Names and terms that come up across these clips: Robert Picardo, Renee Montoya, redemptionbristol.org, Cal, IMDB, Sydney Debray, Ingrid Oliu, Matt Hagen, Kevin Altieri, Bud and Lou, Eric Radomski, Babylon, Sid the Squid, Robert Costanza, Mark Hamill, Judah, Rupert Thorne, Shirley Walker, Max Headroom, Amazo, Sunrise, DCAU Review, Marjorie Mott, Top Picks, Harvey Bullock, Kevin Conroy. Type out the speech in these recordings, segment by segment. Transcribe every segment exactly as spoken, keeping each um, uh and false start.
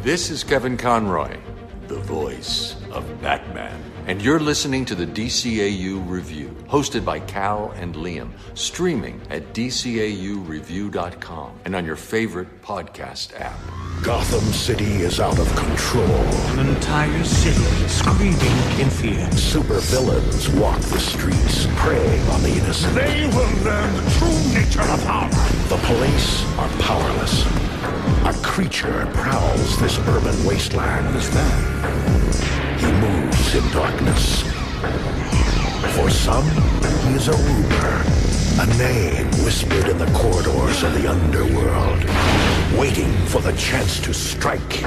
This is Kevin Conroy, the voice of Batman, and you're listening to the D C A U Review, hosted by Cal and Liam, streaming at D C A U review dot com and on your favorite podcast app. Gotham City is out of control. An entire city screaming in fear. Super villains walk the streets, preying on the innocent. They will learn the true nature of harm. The police are powerless. A creature prowls this urban wasteland. Who's that? He moves in darkness. For some, he is a rumor, a name whispered in the corridors of the underworld, waiting for the chance to strike.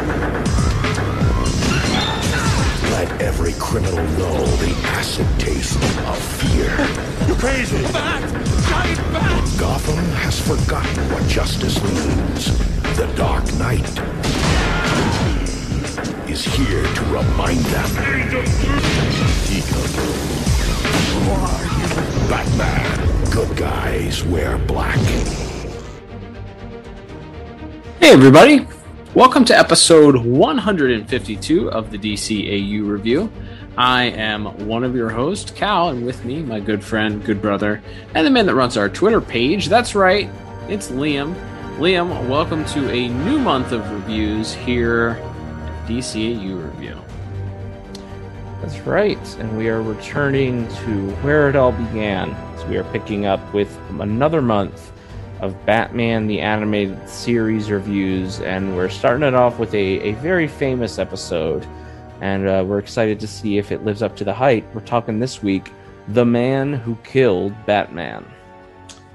Let every criminal know the acid taste of fear. You're crazy! Bat! Giant bat! Gotham has forgotten what justice means. The Dark Knight is here to remind them. Who are you? Batman. Good guys wear black. Hey everybody! Welcome to episode one hundred fifty-two of the D C A U Review. I am one of your hosts, Cal, and with me, my good friend, good brother, and the man that runs our Twitter page. That's right, it's Liam. Liam, welcome to a new month of reviews here at D C A U Review. That's right, and we are returning to where it all began. So we are picking up with another month of Batman: The Animated Series reviews, and we're starting it off with a, a very famous episode, and uh, we're excited to see if it lives up to the hype. We're talking this week, The Man Who Killed Batman.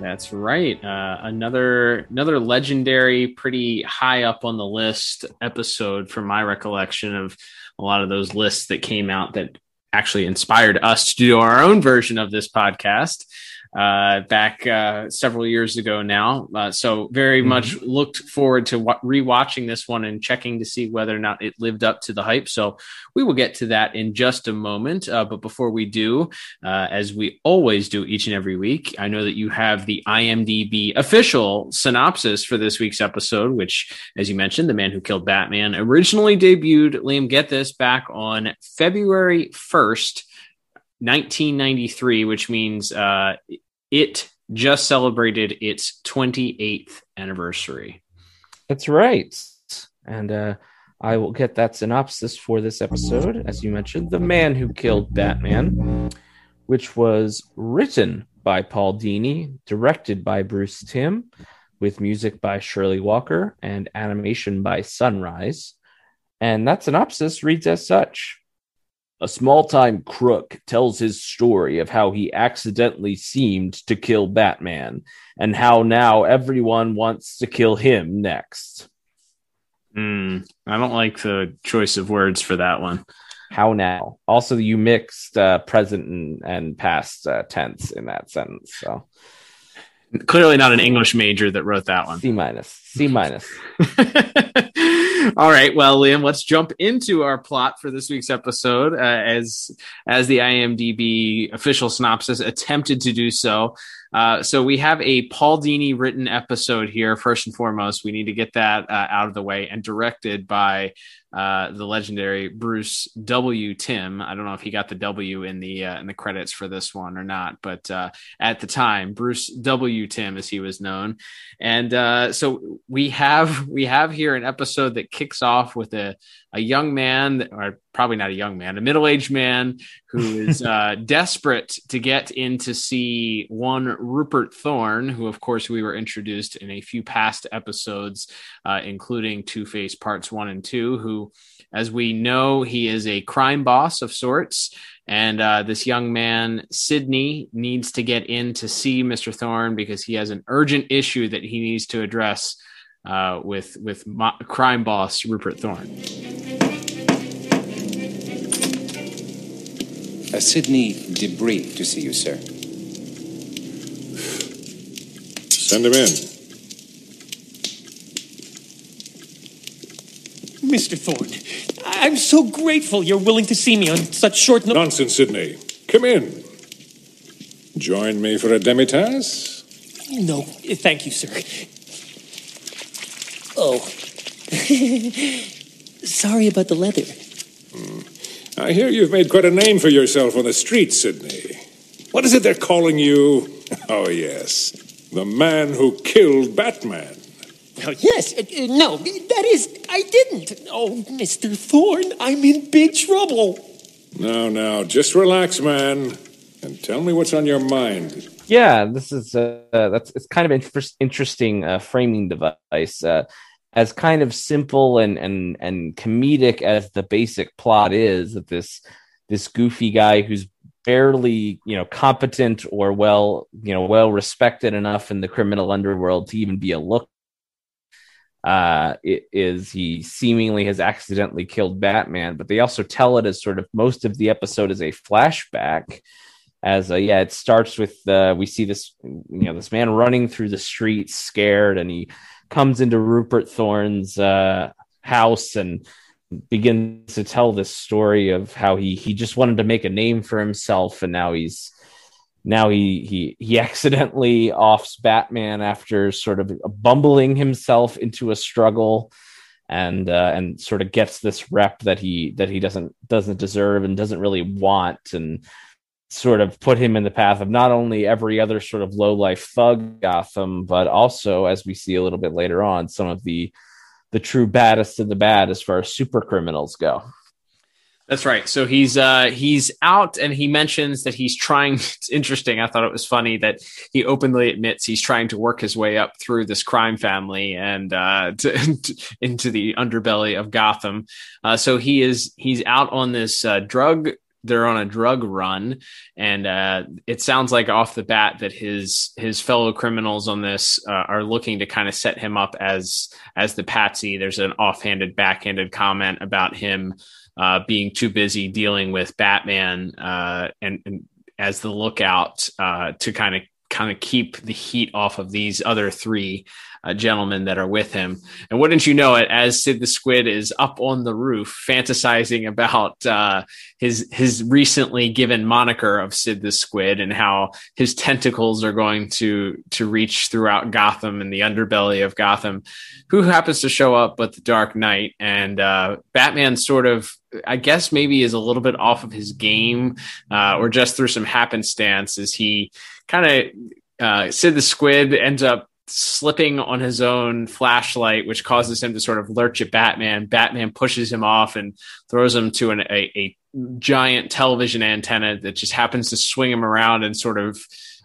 That's right. Uh, another another legendary, pretty high up on the list episode from my recollection of a lot of those lists that came out that actually inspired us to do our own version of this podcast. Uh, back uh, several years ago now. Uh, so very mm-hmm. much looked forward to w- rewatching this one and checking to see whether or not it lived up to the hype. So we will get to that in just a moment. Uh, but before we do, uh, as we always do each and every week, I know that you have the I M D B official synopsis for this week's episode, which, as you mentioned, The Man Who Killed Batman originally debuted, Liam, get this, back on February first, nineteen ninety-three, which means uh, it just celebrated its twenty-eighth anniversary. That's right. And uh, I will get that synopsis for this episode. As you mentioned, The Man Who Killed Batman, which was written by Paul Dini, directed by Bruce Timm, with music by Shirley Walker and animation by Sunrise. And that synopsis reads as such. A small-time crook tells his story of how he accidentally seemed to kill Batman and how now everyone wants to kill him next. Mm, I don't like the choice of words for that one. How now? Also, you mixed uh, present and, and past uh, tense in that sentence. So clearly not an English major that wrote that one. C minus. C minus. All right, well, Liam, let's jump into our plot for this week's episode. Uh, as as the I M D B official synopsis attempted to do so, uh, so we have a Paul Dini written episode here. First and foremost, we need to get that uh, out of the way. And directed by uh, the legendary Bruce W. Timm. I don't know if he got the W in the uh, in the credits for this one or not, but uh, at the time, Bruce W. Timm, as he was known. And uh, so we have we have here an episode that kicks off with a, a young man, or probably not a young man, a middle-aged man who is uh, desperate to get in to see one Rupert Thorne, who, of course, we were introduced in a few past episodes, uh, including Two-Face Parts one and two, who, as we know, he is a crime boss of sorts. And uh, this young man, Sydney, needs to get in to see Mister Thorne because he has an urgent issue that he needs to address uh, with with mo- crime boss Rupert Thorne. A Sydney Debray to see you, sir. Send him in. Mister Thorne, I'm so grateful you're willing to see me on such short notice. Nonsense, Sydney. Come in. Join me for a demitasse? No, thank you, sir. Oh. Sorry about the leather. Mm. I hear you've made quite a name for yourself on the street, Sydney. What is it they're calling you? Oh, yes. The man who killed Batman. Oh, yes. Uh, uh, no, that is, I didn't. Oh, Mister Thorne, I'm in big trouble. No, no, just relax, man, and tell me what's on your mind. Yeah, this is, uh, uh, that's it's kind of an inter- interesting uh, framing device. Uh As kind of simple and, and and comedic as the basic plot is, of this this goofy guy who's barely, you know, competent or well, you know, well respected enough in the criminal underworld to even be a look. Uh, it is he seemingly has accidentally killed Batman, but they also tell it as sort of most of the episode is a flashback. As a, yeah, it starts with uh, we see this you know this man running through the streets scared, and he comes into Rupert Thorne's uh, house and begins to tell this story of how he, he just wanted to make a name for himself. And now he's, now he, he, he accidentally offs Batman after sort of bumbling himself into a struggle and, uh, and sort of gets this rep that he, that he doesn't, doesn't deserve and doesn't really want, and sort of put him in the path of not only every other sort of low-life thug Gotham, but also, as we see a little bit later on, some of the the true baddest of the bad as far as super criminals go. That's right. So he's uh, he's out, and he mentions that he's trying. It's interesting. I thought it was funny that he openly admits he's trying to work his way up through this crime family and uh, to, into the underbelly of Gotham. Uh, so he is he's out on this uh, drug. They're on a drug run, and uh, it sounds like off the bat that his his fellow criminals on this uh, are looking to kind of set him up as as the patsy. There's an offhanded, backhanded comment about him uh, being too busy dealing with Batman uh, and, and as the lookout uh, to kind of kind of keep the heat off of these other three uh, gentlemen that are with him. And wouldn't you know it, as Sid the Squid is up on the roof fantasizing about uh, his his recently given moniker of Sid the Squid and how his tentacles are going to to reach throughout Gotham and the underbelly of Gotham, who happens to show up but the Dark Knight. And uh, Batman sort of, I guess, maybe is a little bit off of his game uh, or just through some happenstance, as he kind of uh, Sid the Squid ends up slipping on his own flashlight, which causes him to sort of lurch at Batman. Batman pushes him off and throws him to an, a, a giant television antenna that just happens to swing him around and sort of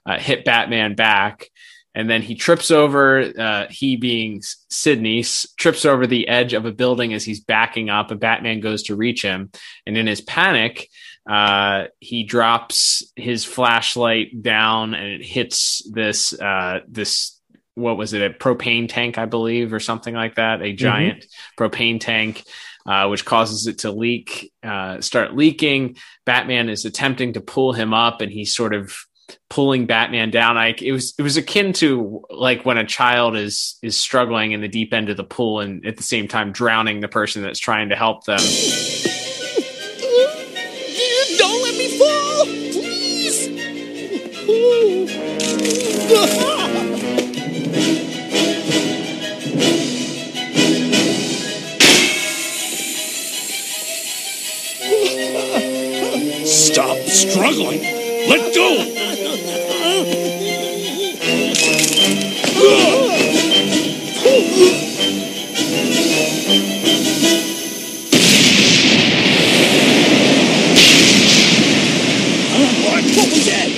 uh, hit Batman back. And then he trips over, uh, he being Sydney, trips over the edge of a building as he's backing up, and Batman goes to reach him. And in his panic, uh, he drops his flashlight down, and it hits this, uh, this, what was it, a propane tank, I believe, or something like that, a giant mm-hmm. propane tank. Uh, which causes it to leak, uh, start leaking. Batman is attempting to pull him up, and he's sort of pulling Batman down. Like it was, it was akin to like when a child is is struggling in the deep end of the pool, and at the same time drowning the person that's trying to help them. Don't let me fall, please. Stop struggling. Let go. What was that?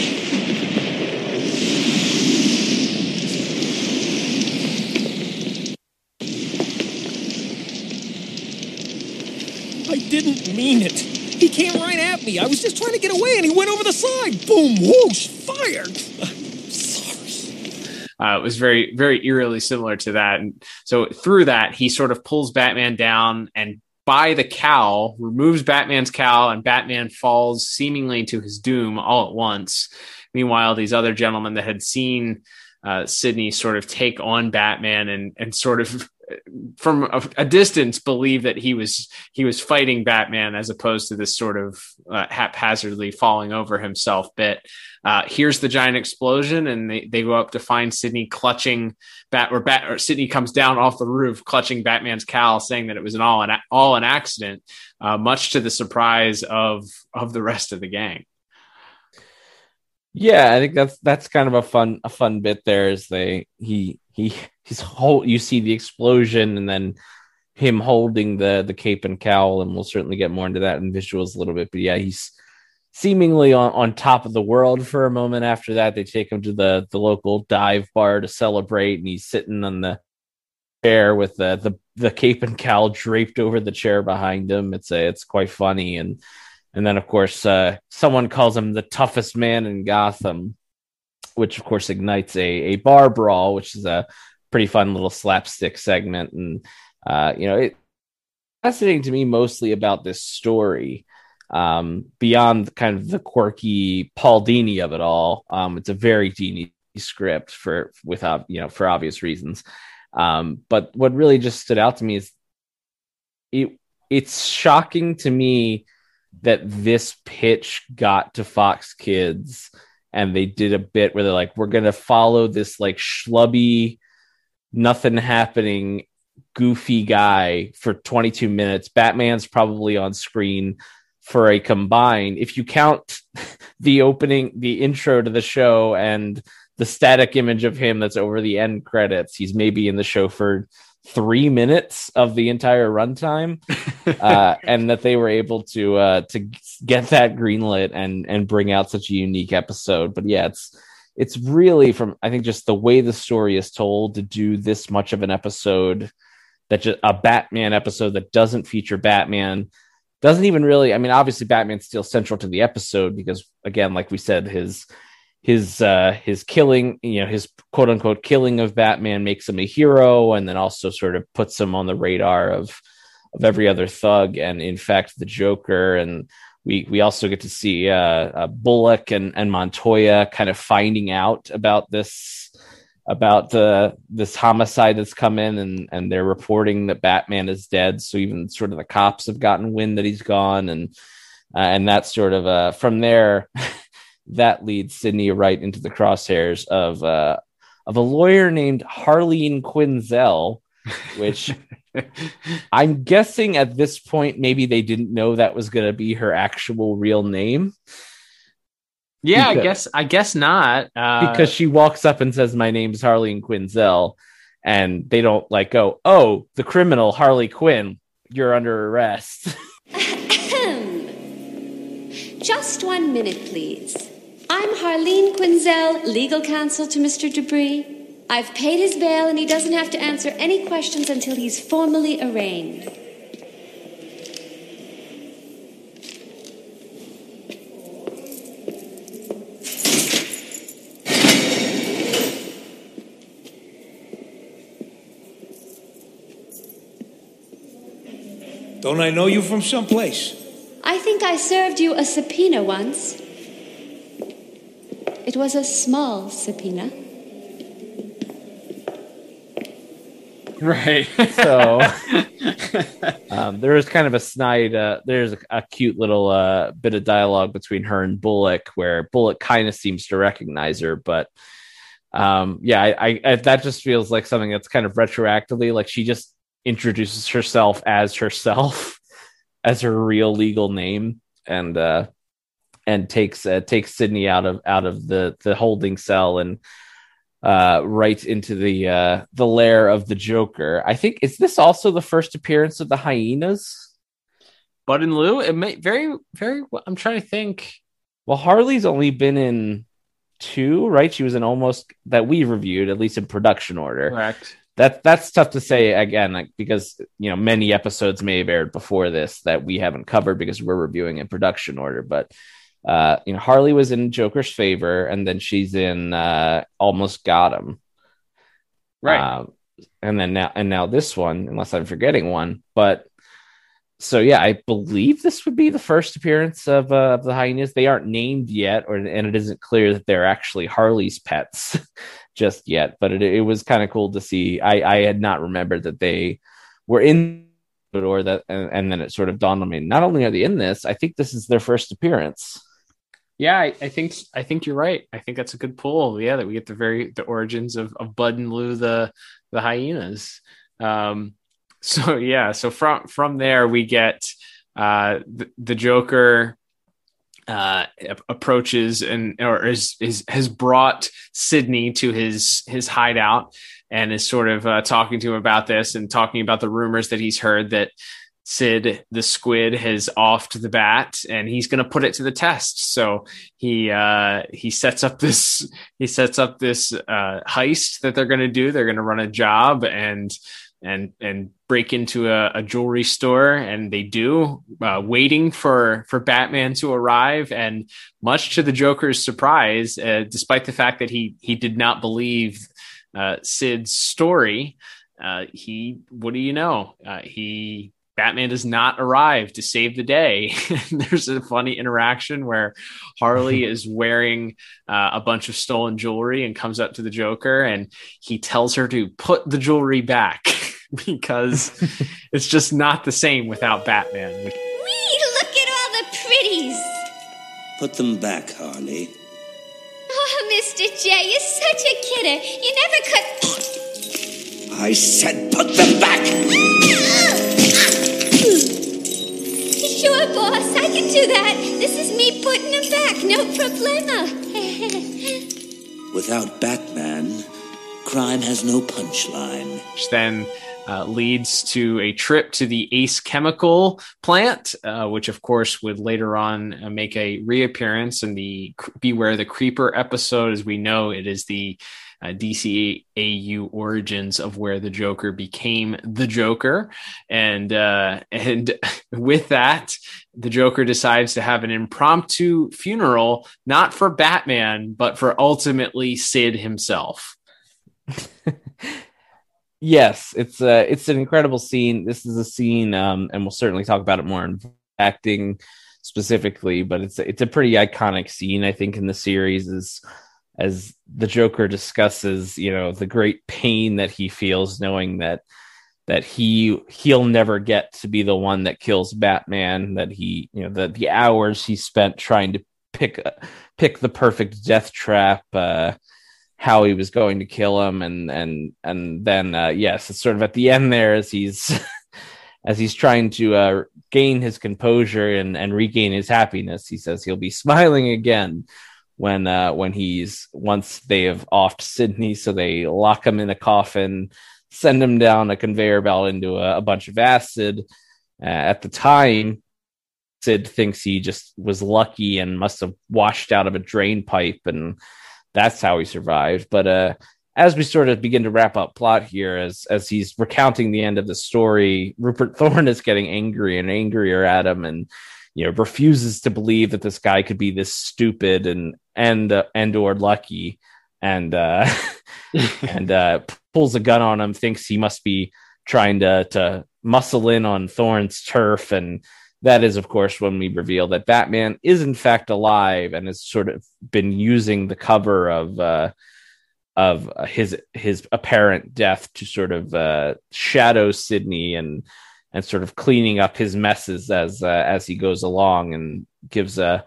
I didn't mean it. He came right at me. I was just trying to get away, and he went over the side. Boom, whoosh, fire. I'm sorry. uh, was very, very eerily similar to that. And so through that, he sort of pulls Batman down and by the cowl, removes Batman's cowl, and Batman falls seemingly to his doom all at once. Meanwhile, these other gentlemen that had seen uh, Sydney sort of take on Batman and, and sort of from a, a distance believe that he was he was fighting Batman as opposed to this sort of uh, haphazardly falling over himself bit. Uh, here's the giant explosion, and they, they go up to find Sydney clutching bat or bat or Sydney comes down off the roof clutching Batman's cowl, saying that it was an all an all an accident, uh, much to the surprise of of the rest of the gang. Yeah, I think that's that's kind of a fun a fun bit there. Is they he he his whole you see the explosion and then him holding the the cape and cowl, and we'll certainly get more into that in visuals a little bit. But yeah, he's seemingly on, on top of the world for a moment. After that, they take him to the, the local dive bar to celebrate, and he's sitting on the chair with the, the, the cape and cowl draped over the chair behind him. It's a, it's quite funny. And and then, of course, uh, someone calls him the toughest man in Gotham, which, of course, ignites a, a bar brawl, which is a pretty fun little slapstick segment. And, uh, you know, it's fascinating to me mostly about this story. Um, beyond kind of the quirky Paul Dini of it all, um, it's a very Dini script for with uh, you know for obvious reasons. Um, but what really just stood out to me is it. It's shocking to me that this pitch got to Fox Kids, and they did a bit where they're like, "We're gonna follow this like schlubby, nothing happening, goofy guy for twenty-two minutes. Batman's probably on screen." For a combined, if you count the opening, the intro to the show and the static image of him that's over the end credits, he's maybe in the show for three minutes of the entire runtime. uh, and that they were able to uh, to get that greenlit and and bring out such a unique episode. But yeah, it's it's really from, I think, just the way the story is told to do this much of an episode, that just a Batman episode that doesn't feature Batman. Doesn't even really, I mean, obviously Batman's still central to the episode because, again, like we said, his his uh, his killing, you know, his quote unquote killing of Batman makes him a hero, and then also sort of puts him on the radar of of every other thug, and in fact the Joker. And we we also get to see uh, uh, Bullock and and Montoya kind of finding out about this about uh, this homicide that's come in, and, and they're reporting that Batman is dead. So even sort of the cops have gotten wind that he's gone. And, uh, and that's sort of uh, from there, that leads Sydney right into the crosshairs of, uh, of a lawyer named Harleen Quinzel, which I'm guessing at this point, maybe they didn't know that was going to be her actual real name. Yeah, because, I guess I guess not. Uh, because she walks up and says, "My name's Harleen Quinzel," and they don't like go, "Oh, the criminal Harley Quinn, you're under arrest." Just one minute, please. I'm Harleen Quinzel, legal counsel to Mister Debray. I've paid his bail, and he doesn't have to answer any questions until he's formally arraigned. Don't I know you from someplace? I think I served you a subpoena once. It was a small subpoena. Right. So um, there was kind of a snide, uh, there's a, a cute little uh, bit of dialogue between her and Bullock, where Bullock kind of seems to recognize her, but um, yeah, I, I, that just feels like something that's kind of retroactively, like she just introduces herself as herself as her real legal name, and uh and takes uh, takes Sydney out of out of the the holding cell and uh right into the uh the lair of the Joker. I think is this also the first appearance of the hyenas, Bud and Lou? It may very very I'm trying to think. Well, Harley's only been in two, right? She was in Almost, that we reviewed, at least in production order. Correct. That that's tough to say again, like, because, you know, many episodes may have aired before this that we haven't covered because we're reviewing in production order. But, uh, you know, Harley was in Joker's Favor, and then she's in uh, Almost Got Him. Right. Uh, and then now, and now this one, unless I'm forgetting one, but so, yeah, I believe this would be the first appearance of, uh, of the hyenas. They aren't named yet, or and it isn't clear that they're actually Harley's pets just yet, but it, it was kind of cool to see. I, I had not remembered that they were in it, or that, and, and then it sort of dawned on me, not only are they in this, I think this is their first appearance. Yeah, I, I think I think you're right. I think that's a good pull. Yeah, that we get the very the origins of, of Bud and Lou, the the hyenas. Um, so yeah, so from from there we get uh, the, the Joker uh, approaches and or is is has brought Sydney to his his hideout and is sort of uh, talking to him about this and talking about the rumors that he's heard that Sid the Squid has offed the bat, and he's going to put it to the test. So he uh, he sets up this he sets up this uh, heist that they're going to do. They're going to run a job and and and break into a, a jewelry store, and they do, uh, waiting for for Batman to arrive. And much to the Joker's surprise, uh, despite the fact that he he did not believe uh, Sid's story, uh, he what do you know uh, he. Batman does not arrive to save the day. There's a funny interaction where Harley is wearing uh, a bunch of stolen jewelry and comes up to the Joker, and he tells her to put the jewelry back because it's just not the same without Batman. Wee, look at all the pretties. Put them back, Harley. Oh, Mister J, you're such a kidder. You never could. I said put them back. Sure, boss, I can do that. This is me putting him back, no problema. Without Batman, crime has no punchline. Which then uh, leads to a trip to the Ace Chemical plant, uh, which, of course, would later on uh, make a reappearance in the Beware the Creeper episode. As we know, it is the Uh, D C A U origins of where the Joker became the Joker. And uh, and with that, the Joker decides to have an impromptu funeral, not for Batman, but for ultimately Sid himself. Yes, it's uh, it's an incredible scene. This is a scene, um, and we'll certainly talk about it more in acting specifically, but it's, it's a pretty iconic scene, I think, in the series is... as the Joker discusses, you know, the great pain that he feels knowing that that he he'll never get to be the one that kills Batman, that he, you know, the the hours he spent trying to pick pick the perfect death trap, uh, how he was going to kill him, and and and then uh, yes, it's sort of at the end there as he's as he's trying to uh, gain his composure and and regain his happiness. He says he'll be smiling again when uh when he's once they have offed Sydney. So they lock him in a coffin, send him down a conveyor belt into a, a bunch of acid. Uh, at the time, Sid thinks he just was lucky and must have washed out of a drain pipe, and that's how he survived. But uh as we sort of begin to wrap up plot here, as as he's recounting the end of the story, Rupert Thorne is getting angry and angrier at him, and you know, refuses to believe that this guy could be this stupid and and uh, and or lucky, and uh, and uh, pulls a gun on him. Thinks he must be trying to to muscle in on Thorne's turf, and that is, of course, when we reveal that Batman is in fact alive and has sort of been using the cover of uh, of his his apparent death to sort of uh, shadow Sydney and. And sort of cleaning up his messes as uh, as he goes along, and gives a uh,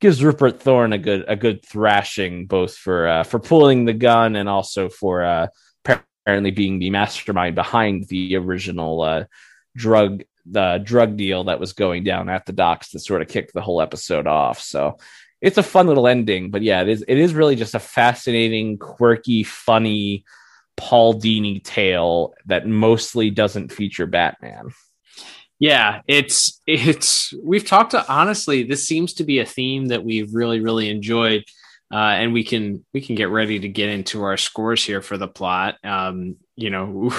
gives Rupert Thorne a good a good thrashing, both for uh, for pulling the gun and also for uh, apparently being the mastermind behind the original uh, drug the drug deal that was going down at the docks that sort of kicked the whole episode off. So it's a fun little ending, but yeah, it is it is really just a fascinating, quirky, funny Paul Dini tale that mostly doesn't feature Batman. Yeah, it's it's we've talked to, honestly, this seems to be a theme that we've really, really enjoyed. Uh, and we can we can get ready to get into our scores here for the plot. Um, you know,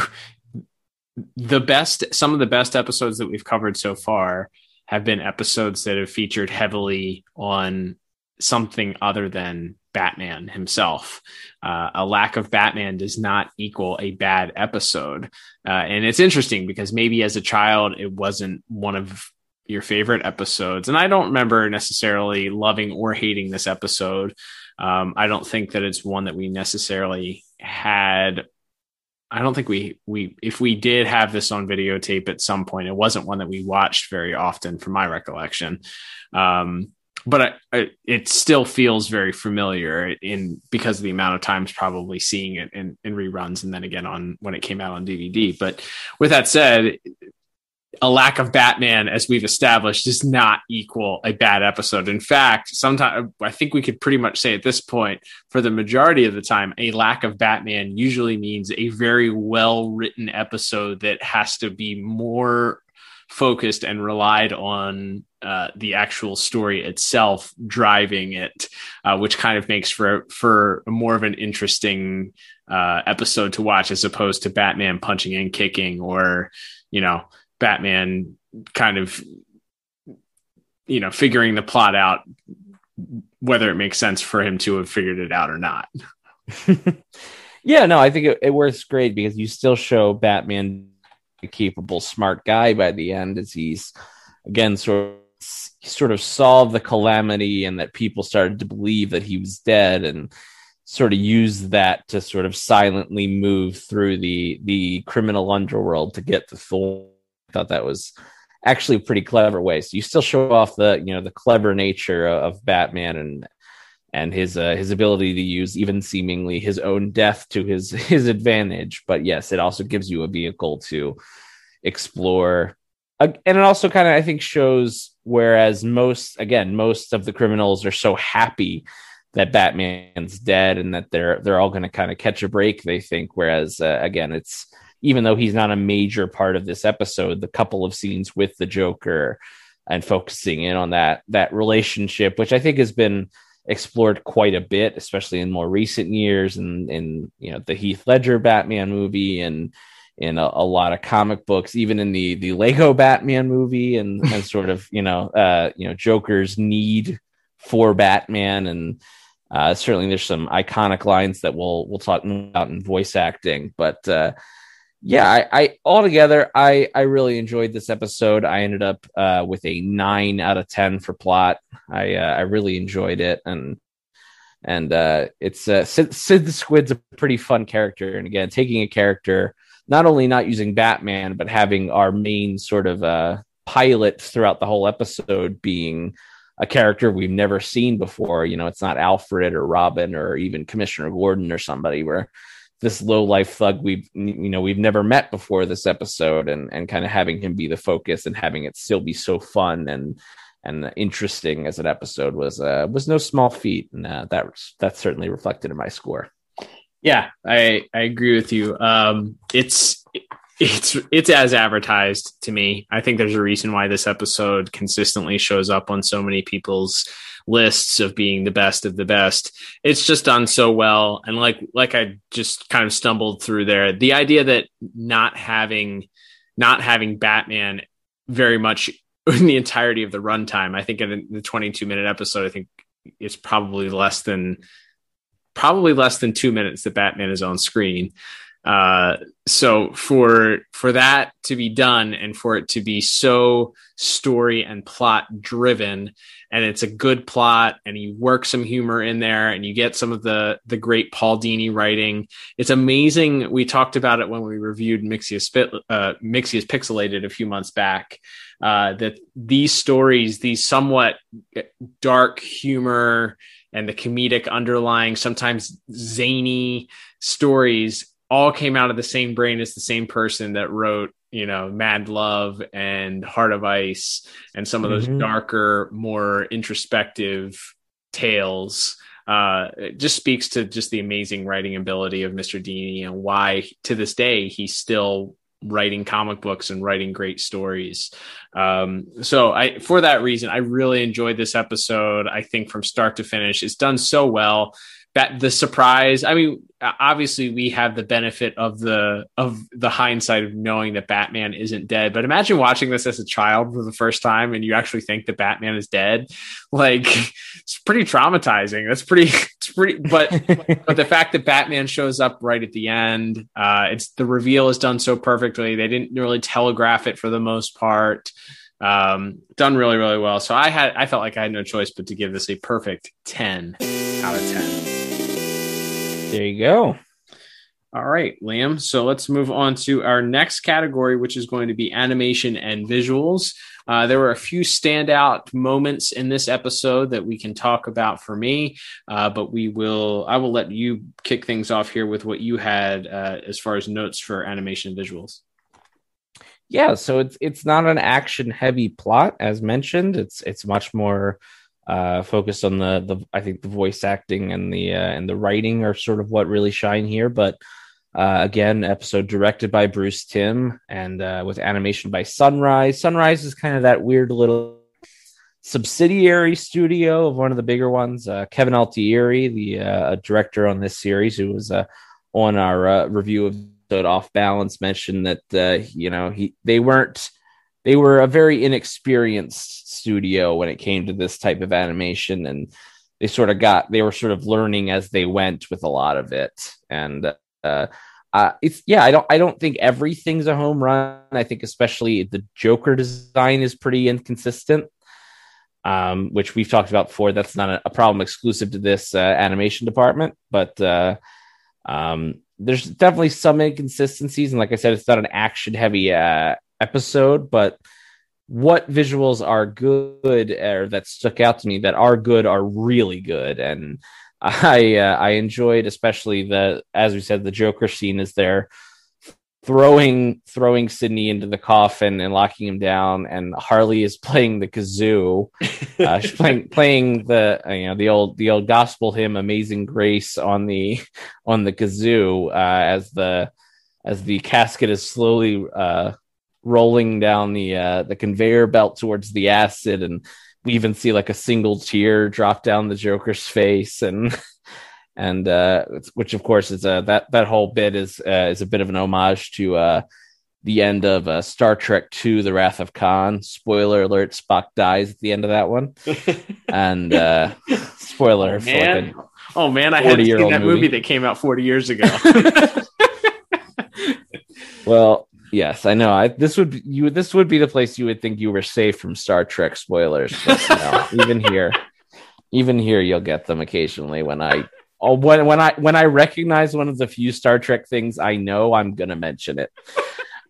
the best some of the best episodes that we've covered so far have been episodes that have featured heavily on something other than Batman himself. Uh, a lack of Batman does not equal a bad episode. Uh, and it's interesting because maybe as a child, it wasn't one of your favorite episodes. And I don't remember necessarily loving or hating this episode. Um, I don't think that it's one that we necessarily had. I don't think we, we, if we did have this on videotape at some point, it wasn't one that we watched very often from my recollection. Um, but I, I, it still feels very familiar in because of the amount of times probably seeing it in, in reruns. And then again, on when it came out on D V D. But with that said, a lack of Batman, as we've established, does not equal a bad episode. In fact, sometimes I think we could pretty much say at this point, for the majority of the time, a lack of Batman usually means a very well-written episode that has to be more focused and relied on uh, the actual story itself driving it, uh, which kind of makes for for more of an interesting uh, episode to watch, as opposed to Batman punching and kicking, or, you know, Batman kind of, you know, figuring the plot out, whether it makes sense for him to have figured it out or not. Yeah, no, I think it, it works great because you still show Batman a capable, smart guy by the end, as he's again sort of, sort of solved the calamity and that people started to believe that he was dead, and sort of use that to sort of silently move through the the criminal underworld to get to Thorne. Thought that was actually a pretty clever way. So you still show off the, you know, the clever nature of Batman and and his uh, his ability to use even seemingly his own death to his his advantage. But yes, it also gives you a vehicle to explore, uh, and it also kind of, I think, shows, whereas most again most of the criminals are so happy that Batman's dead and that they're they're all going to kind of catch a break, they think, whereas uh, again it's, even though he's not a major part of this episode, the couple of scenes with the Joker and focusing in on that, that relationship, which I think has been explored quite a bit, especially in more recent years, and in, you know, the Heath Ledger Batman movie, and in a, a lot of comic books, even in the, the Lego Batman movie, and, and sort of, you know, uh, you know, Joker's need for Batman. And uh, certainly there's some iconic lines that we'll, we'll talk about in voice acting, but uh, yeah, I, I altogether, I, I really enjoyed this episode. I ended up uh, with a nine out of ten for plot. I uh, I really enjoyed it, and and uh, it's uh, Sid, Sid the Squid's a pretty fun character. And again, taking a character not only not using Batman, but having our main sort of uh, pilot throughout the whole episode being a character we've never seen before. You know, it's not Alfred or Robin or even Commissioner Gordon or somebody where. This low life thug we've, you know, we've never met before this episode, and, and kind of having him be the focus and having it still be so fun and, and interesting as an episode was, uh, was no small feat. And uh, that, that's certainly reflected in my score. Yeah, I, I agree with you. Um, it's, it's, it's as advertised to me. I think there's a reason why this episode consistently shows up on so many people's lists of being the best of the best. It's just done so well. And like, like I just kind of stumbled through there, the idea that not having, not having Batman very much in the entirety of the runtime, I think in the twenty-two minute episode, I think it's probably less than, probably less than two minutes that Batman is on screen. Uh, so for, for that to be done and for it to be so story and plot driven, and it's a good plot and you work some humor in there and you get some of the, the great Paul Dini writing. It's amazing. We talked about it when we reviewed Mixia's, uh, Mixia's Pixelated a few months back, uh, that these stories, these somewhat dark humor and the comedic underlying, sometimes zany stories, all came out of the same brain as the same person that wrote, you know, Mad Love and Heart of Ice and some of those mm-hmm. darker, more introspective tales. Uh, it just speaks to just the amazing writing ability of Mister Dini and why to this day he's still writing comic books and writing great stories. Um, so I, for that reason, I really enjoyed this episode. I think from start to finish, it's done so well. that the surprise, I mean, obviously we have the benefit of the, of the hindsight of knowing that Batman isn't dead, but imagine watching this as a child for the first time and you actually think that Batman is dead. Like, it's pretty traumatizing. That's pretty, it's pretty, but, but the fact that Batman shows up right at the end, uh, it's the reveal is done so perfectly. They didn't really telegraph it for the most part. Um, done really, really well. So I had, I felt like I had no choice but to give this a perfect ten out of ten. There you go. All right, Liam. So let's move on to our next category, which is going to be animation and visuals. Uh, there were a few standout moments in this episode that we can talk about for me, uh, but we will, I will let you kick things off here with what you had uh, as far as notes for animation and visuals. Yeah. So it's, it's not an action heavy plot as mentioned. It's, it's much more Uh, focused on the, the, I think the voice acting and the uh, and the writing are sort of what really shine here. But uh, again, episode directed by Bruce Timm and uh, with animation by Sunrise. Sunrise is kind of that weird little subsidiary studio of one of the bigger ones. Uh, Kevin Altieri, the uh, director on this series, who was uh, on our uh, review of Off Balance, mentioned that uh, you know he they weren't. They were a very inexperienced studio when it came to this type of animation, and they sort of got, they were sort of learning as they went with a lot of it. And uh, uh, it's, yeah, I don't, I don't think everything's a home run. I think especially the Joker design is pretty inconsistent, um, which we've talked about before. That's not a, a problem exclusive to this uh, animation department, but uh, um, there's definitely some inconsistencies. And like I said, it's not an action heavy uh episode, but what visuals are good or that stuck out to me that are good are really good. And I uh, I enjoyed especially the, as we said, the Joker scene is there throwing throwing Sydney into the coffin and locking him down, and Harley is playing the kazoo. Uh, she's playing playing the you know the old the old gospel hymn Amazing Grace on the on the kazoo uh, as the as the casket is slowly uh rolling down the uh the conveyor belt towards the acid, and we even see like a single tear drop down the Joker's face, and and uh which of course is uh that that whole bit is uh, is a bit of an homage to uh the end of uh Star Trek two The Wrath of Khan. Spoiler alert, Spock dies at the end of that one. And uh spoiler oh, for man. Like oh man I hadn't seen that movie. movie that came out forty years ago. Well, yes, I know. I, this would you. This would be the place you would think you were safe from Star Trek spoilers. But no, even here, even here, you'll get them occasionally. When I, oh, when when I when I recognize one of the few Star Trek things I know, I'm gonna mention it.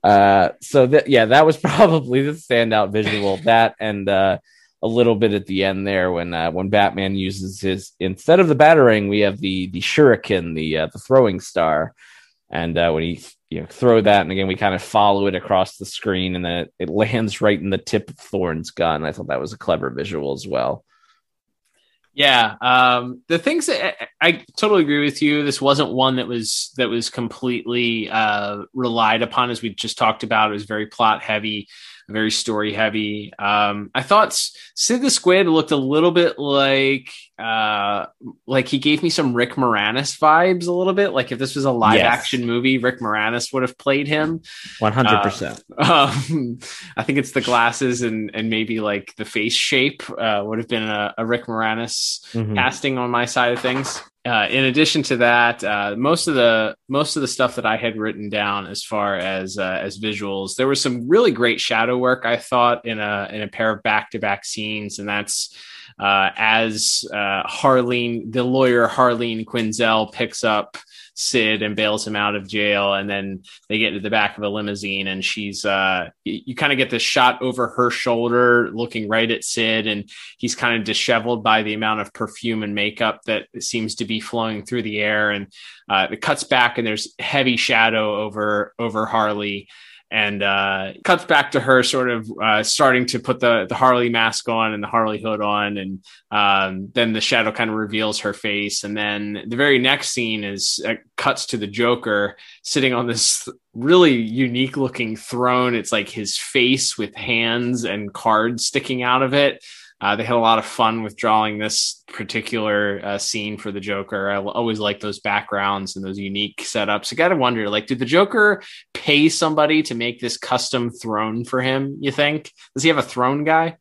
Uh, so that yeah, that was probably the standout visual. That and uh, a little bit at the end there when uh, when Batman uses his, instead of the batarang, we have the the shuriken, the uh, the throwing star, and uh, when he. You know, throw that, and again we kind of follow it across the screen, and then it, it lands right in the tip of Thorne's gun. I thought that was a clever visual as well. Yeah, um, the things that I, I totally agree with you. This wasn't one that was that was completely uh, relied upon, as we just talked about. It was very plot heavy, very story heavy. Um, I thought Sid the Squid looked a little bit like uh, like he gave me some Rick Moranis vibes a little bit. Like if this was a live yes. action movie, Rick Moranis would have played him. one hundred percent. Uh, um, I think it's the glasses and and maybe like the face shape uh, would have been a, a Rick Moranis. Mm-hmm. Casting on my side of things. Uh, in addition to that, uh, most of the most of the stuff that I had written down as far as uh, as visuals, there was some really great shadow work. I thought in a in a pair of back to back scenes, and that's uh, as uh, Harleen, the lawyer Harleen Quinzel, picks up Sid and bails him out of jail, and then they get into the back of a limousine, and she's uh you, you kind of get this shot over her shoulder looking right at Sid, and he's kind of disheveled by the amount of perfume and makeup that seems to be flowing through the air, and uh it cuts back and there's heavy shadow over over Harley, and uh cuts back to her sort of uh starting to put the the Harley mask on and the Harley hood on, and um then the shadow kind of reveals her face, and then the very next scene is uh, cuts to the Joker sitting on this really unique looking throne. It's like his face with hands and cards sticking out of it. Uh, they had a lot of fun with drawing this particular uh, scene for the Joker. I always like those backgrounds and those unique setups. You got to wonder, like, did the Joker pay somebody to make this custom throne for him? You think? Does he have a throne guy?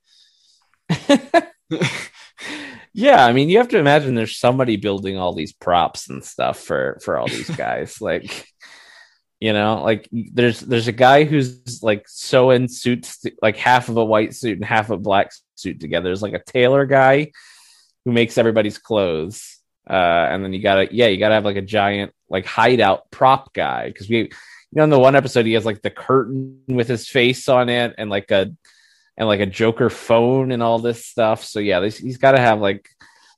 Yeah, I mean, you have to imagine there's somebody building all these props and stuff for for all these guys. Like, you know, like there's there's a guy who's like sewing suits, like half of a white suit and half a black suit together. There's like a tailor guy who makes everybody's clothes, uh, and then you gotta yeah, you gotta have like a giant like hideout prop guy, because we, you know, in the one episode he has like the curtain with his face on it and like a. and like a Joker phone and all this stuff. So yeah, he's got to have like,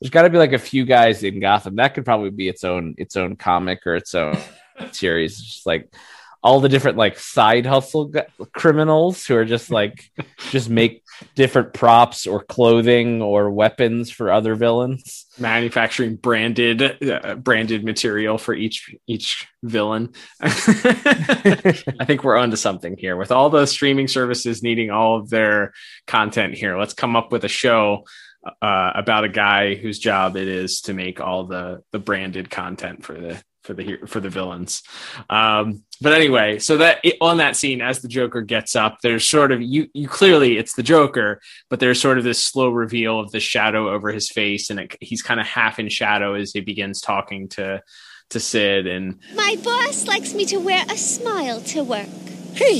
there's got to be like a few guys in Gotham. That could probably be its own, its own comic or its own series. Just like all the different like side hustle g- criminals who are just like, just make different props or clothing or weapons for other villains. Manufacturing branded, uh, branded material for each, each villain. I think we're onto something here with all the streaming services needing all of their content here. Let's come up with a show uh, about a guy whose job it is to make all the, the branded content for the, for the, for the villains. Um, But anyway, so that it, on that scene, as the Joker gets up, there's sort of you, you clearly it's the Joker, but there's sort of this slow reveal of the shadow over his face. And it, he's kind of half in shadow as he begins talking to to Sid. And my boss likes me to wear a smile to work. Hey,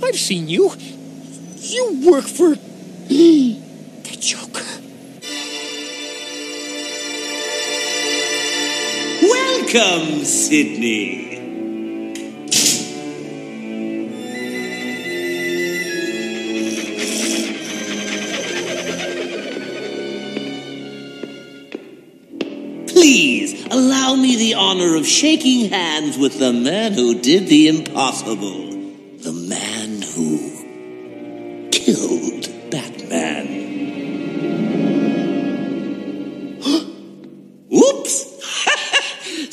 I've seen you. You work for the Joker. Welcome, Sydney. Please allow me the honor of shaking hands with the man who did the impossible. The man who killed Batman. Oops!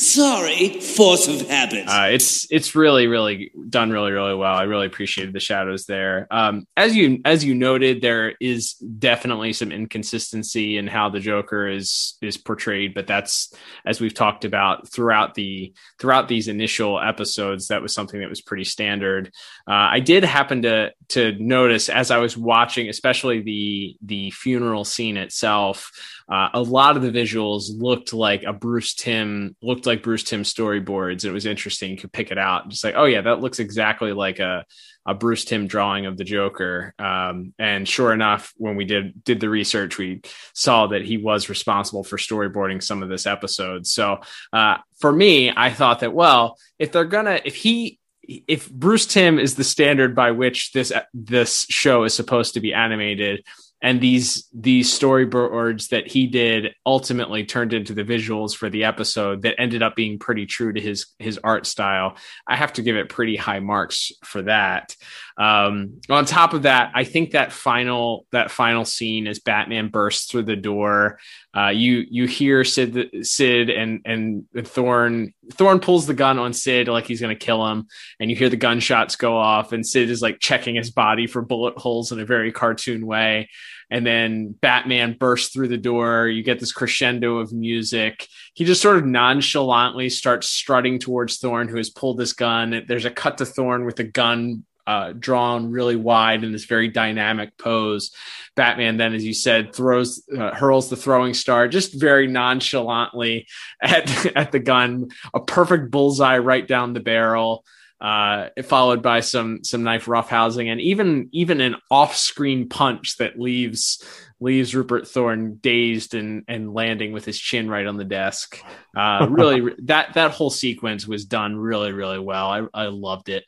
Sorry, force of habit. Uh, it's it's really, really done really, really well. I really appreciated the shadows there. Um, as you as you noted, there is definitely some inconsistency in how the Joker is is portrayed, but that's, as we've talked about throughout the throughout these initial episodes, that was something that was pretty standard. Uh, I did happen to to notice as I was watching, especially the the funeral scene itself, uh, a lot of the visuals looked like a Bruce Timm looked like Bruce Timm storyboards. It was interesting; you could pick it out, just like, oh yeah, that looks exactly like a. a Bruce Timm drawing of the Joker. Um, and sure enough, when we did, did the research, we saw that he was responsible for storyboarding some of this episode. So uh, for me, I thought that, well, if they're gonna, if he, if Bruce Timm is the standard by which this, this show is supposed to be animated, and these, these storyboards that he did ultimately turned into the visuals for the episode that ended up being pretty true to his, his art style, I have to give it pretty high marks for that. Um, on top of that, I think that final, that final scene as Batman bursts through the door, uh, you, you hear Sid, Sid and, and Thorne, Thorne pulls the gun on Sid, like he's going to kill him. And you hear the gunshots go off and Sid is like checking his body for bullet holes in a very cartoon way. And then Batman bursts through the door. You get this crescendo of music. He just sort of nonchalantly starts strutting towards Thorne, who has pulled his gun. There's a cut to Thorne with a gun uh, drawn really wide in this very dynamic pose. Batman then, as you said, throws, uh, hurls the throwing star just very nonchalantly at, at the gun, a perfect bullseye right down the barrel. Uh, followed by some some knife roughhousing and even even an off-screen punch that leaves leaves Rupert Thorne dazed and and landing with his chin right on the desk. Uh, really, that that whole sequence was done really really well. I, I loved it.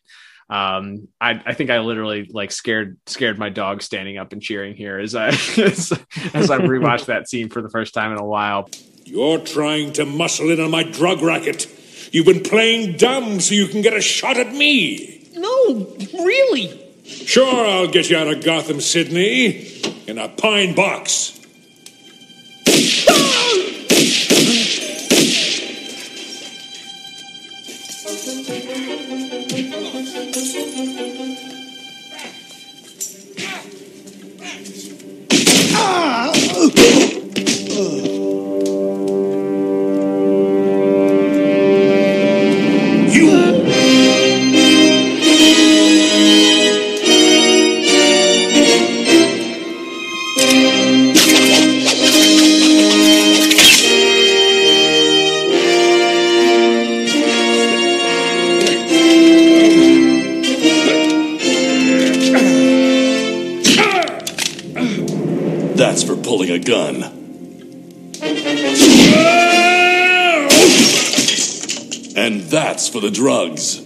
Um, I, I think I literally like scared scared my dog standing up and cheering here as I as, as I rewatched that scene for the first time in a while. You're trying to muscle in on my drug racket. You've been playing dumb so you can get a shot at me. No, really. Sure, I'll get you out of Gotham, Sydney. In a pine box. Ah! For the drugs.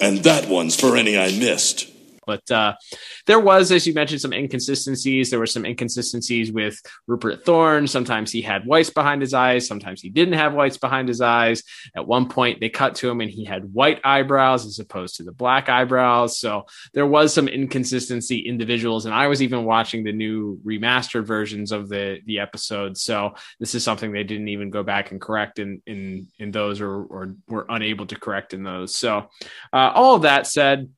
And that one's for any I missed. But uh, there was, as you mentioned, some inconsistencies. There were some inconsistencies with Rupert Thorne. Sometimes he had whites behind his eyes. Sometimes he didn't have whites behind his eyes. At one point, they cut to him and he had white eyebrows as opposed to the black eyebrows. So there was some inconsistency individuals. And I was even watching the new remastered versions of the, the episode. So this is something they didn't even go back and correct in, in, in those or, or were unable to correct in those. So uh, all of that said,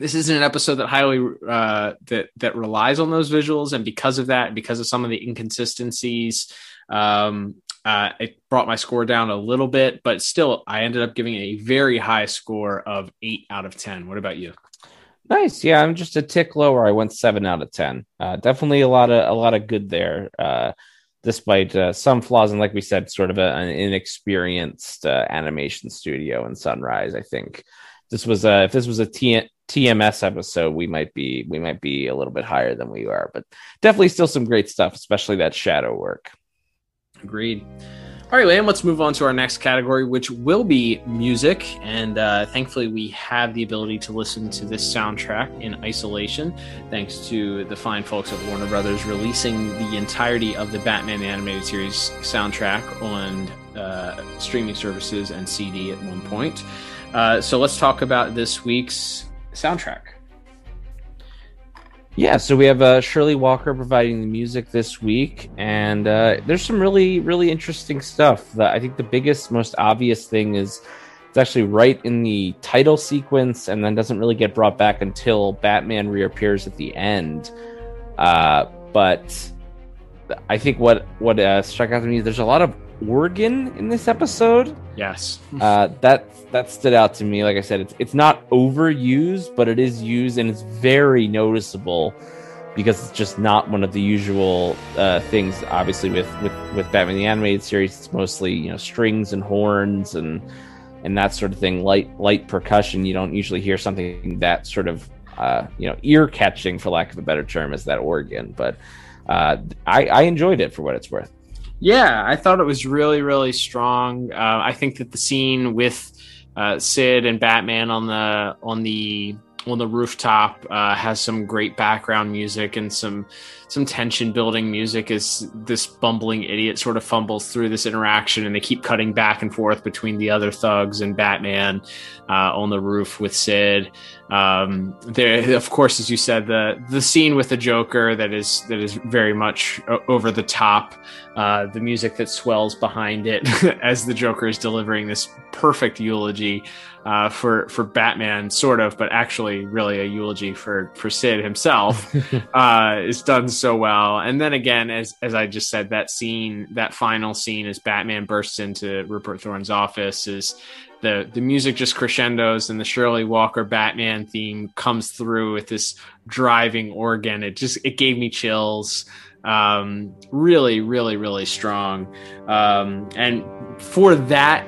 this isn't an episode that highly uh, that that relies on those visuals, and because of that, because of some of the inconsistencies, um, uh, it brought my score down a little bit. But still, I ended up giving a very high score of eight out of ten. What about you? Nice, yeah, I'm just a tick lower. I went seven out of ten. Uh, definitely a lot of a lot of good there, uh, despite uh, some flaws. And like we said, sort of a, an inexperienced uh, animation studio in Sunrise. I think this was a, if this was a T N. T M S episode, we might be we might be a little bit higher than we are, but definitely still some great stuff, especially that shadow work. Agreed. All right, Liam, let's move on to our next category, which will be music. And uh, thankfully, we have the ability to listen to this soundtrack in isolation, thanks to the fine folks at Warner Brothers releasing the entirety of the Batman: The Animated Series soundtrack on uh, streaming services and C D at one point. Uh, so let's talk about this week's soundtrack. Yeah, so we have uh, Shirley Walker providing the music this week, and uh, there's some really, really interesting stuff. The, I think the biggest, most obvious thing is it's actually right in the title sequence, and then doesn't really get brought back until Batman reappears at the end. Uh, but I think what what uh, struck out to me is there's a lot of organ in this episode. Yes. uh that that stood out to me. Like I said, it's it's not overused, but it is used, and it's very noticeable because it's just not one of the usual uh things. Obviously with with with Batman: The Animated Series, it's mostly, you know, strings and horns and and that sort of thing, light light percussion. You don't usually hear something that sort of uh you know, ear catching, for lack of a better term, as that organ. But uh i i enjoyed it for what it's worth. Yeah, I thought it was really, really strong. Uh, I think that the scene with uh, Sid and Batman on the on the on the rooftop uh, has some great background music and some some tension building music as this bumbling idiot sort of fumbles through this interaction, and they keep cutting back and forth between the other thugs and Batman uh, on the roof with Sid. Um, there, of course, as you said, the, the scene with the Joker that is, that is very much over the top, uh, the music that swells behind it as the Joker is delivering this perfect eulogy, uh, for, for Batman sort of, but actually really a eulogy for, for Sid himself, uh, is done so well. And then again, as, as I just said, that scene, that final scene as Batman bursts into Rupert Thorne's office is, The the music just crescendos, and the Shirley Walker Batman theme comes through with this driving organ. It just it gave me chills. Um, really, really, really strong. Um, and for that